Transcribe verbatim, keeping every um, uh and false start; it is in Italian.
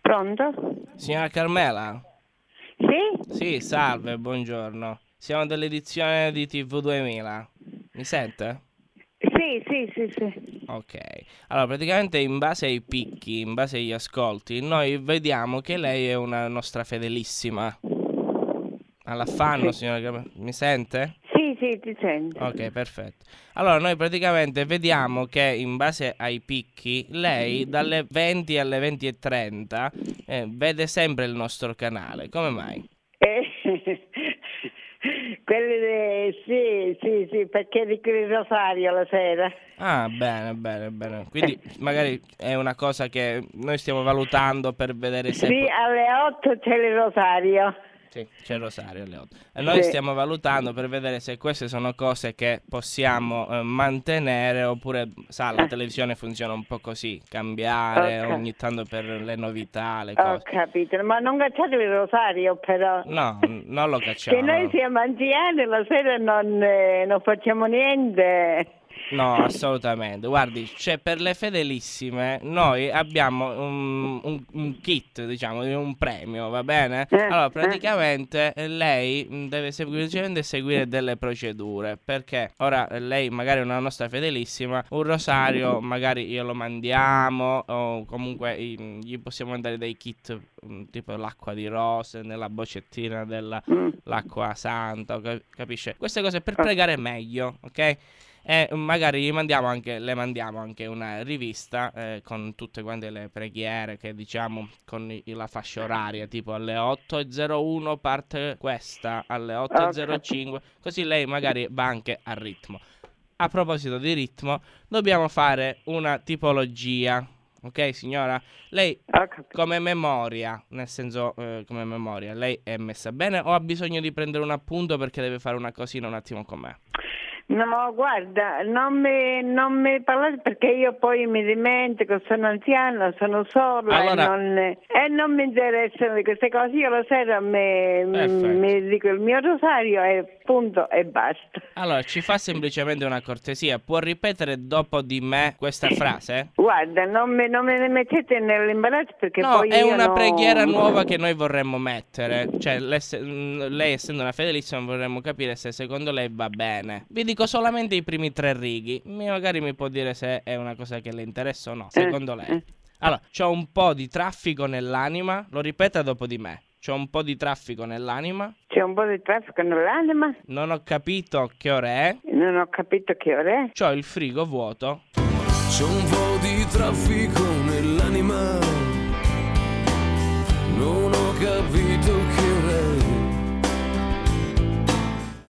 Pronto? Signora Carmela? Sì? Sì, salve, buongiorno. Siamo dell'edizione di T V duemila. Mi sente? Sì, sì, sì, sì. Ok. Allora, praticamente in base ai picchi, in base agli ascolti, noi vediamo che lei è una nostra fedelissima. All'affanno, sì. Signora Carmela. Mi sente? Sì, sì, ti sento. Ok, perfetto. Allora, noi praticamente vediamo che in base ai picchi, lei dalle venti alle venti e trenta eh, vede sempre il nostro canale. Come mai? Eh... Quelli de... sì, sì, sì, perché di il rosario la sera. Ah, bene, bene, bene. Quindi magari è una cosa che noi stiamo valutando per vedere se... Sì, alle otto c'è il rosario. Sì, c'è il rosario alle otto. E noi sì. stiamo valutando per vedere se queste sono cose che possiamo eh, mantenere oppure, sa, la televisione funziona un po' così, cambiare okay. ogni tanto per le novità, le cose. Ho capito, ma non cacciate il rosario però. No, non lo cacciamo. Se noi siamo anziani la sera non, eh, non facciamo niente. No, assolutamente. Guardi, cioè per le fedelissime noi abbiamo un, un, un kit, diciamo, un premio, va bene? Allora, praticamente lei deve semplicemente seguire delle procedure, perché ora lei magari è una nostra fedelissima, un rosario magari glielo mandiamo o comunque gli possiamo mandare dei kit tipo l'acqua di rose nella boccettina dell'acqua santa, capisce? Queste cose per pregare meglio, ok? E magari gli mandiamo anche, le mandiamo anche una rivista eh, con tutte quante le preghiere che diciamo con i, la fascia oraria, tipo alle otto e zero uno parte questa, alle otto e zero cinque, okay. Così lei magari va anche al ritmo. A proposito di ritmo, dobbiamo fare una tipologia, ok signora? Lei come memoria, nel senso eh, come memoria, lei è messa bene o ha bisogno di prendere un appunto perché deve fare una cosina un attimo con me? No, guarda, non mi, non mi parlate perché io poi mi dimentico, sono anziana, sono sola allora... e, non, e non mi interessano queste cose. Io la sera mi, mi dico il mio rosario e punto e basta. Allora, ci fa semplicemente una cortesia, può ripetere dopo di me questa frase? Guarda, non me, non me ne mettete nell'imbarazzo perché no, poi è io una non... preghiera nuova che noi vorremmo mettere. Cioè, le, lei essendo una fedelissima vorremmo capire se secondo lei va bene. Vi dico solamente i primi tre righi, magari mi può dire se è una cosa che le interessa o no, secondo lei. Allora, c'ho un po' di traffico nell'anima, lo ripeta dopo di me. C'ho un po' di traffico nell'anima. C'è un po' di traffico nell'anima. Non ho capito che ora è. Non ho capito che ora è. C'ho il frigo vuoto. C'ho un po' di traffico nell'anima.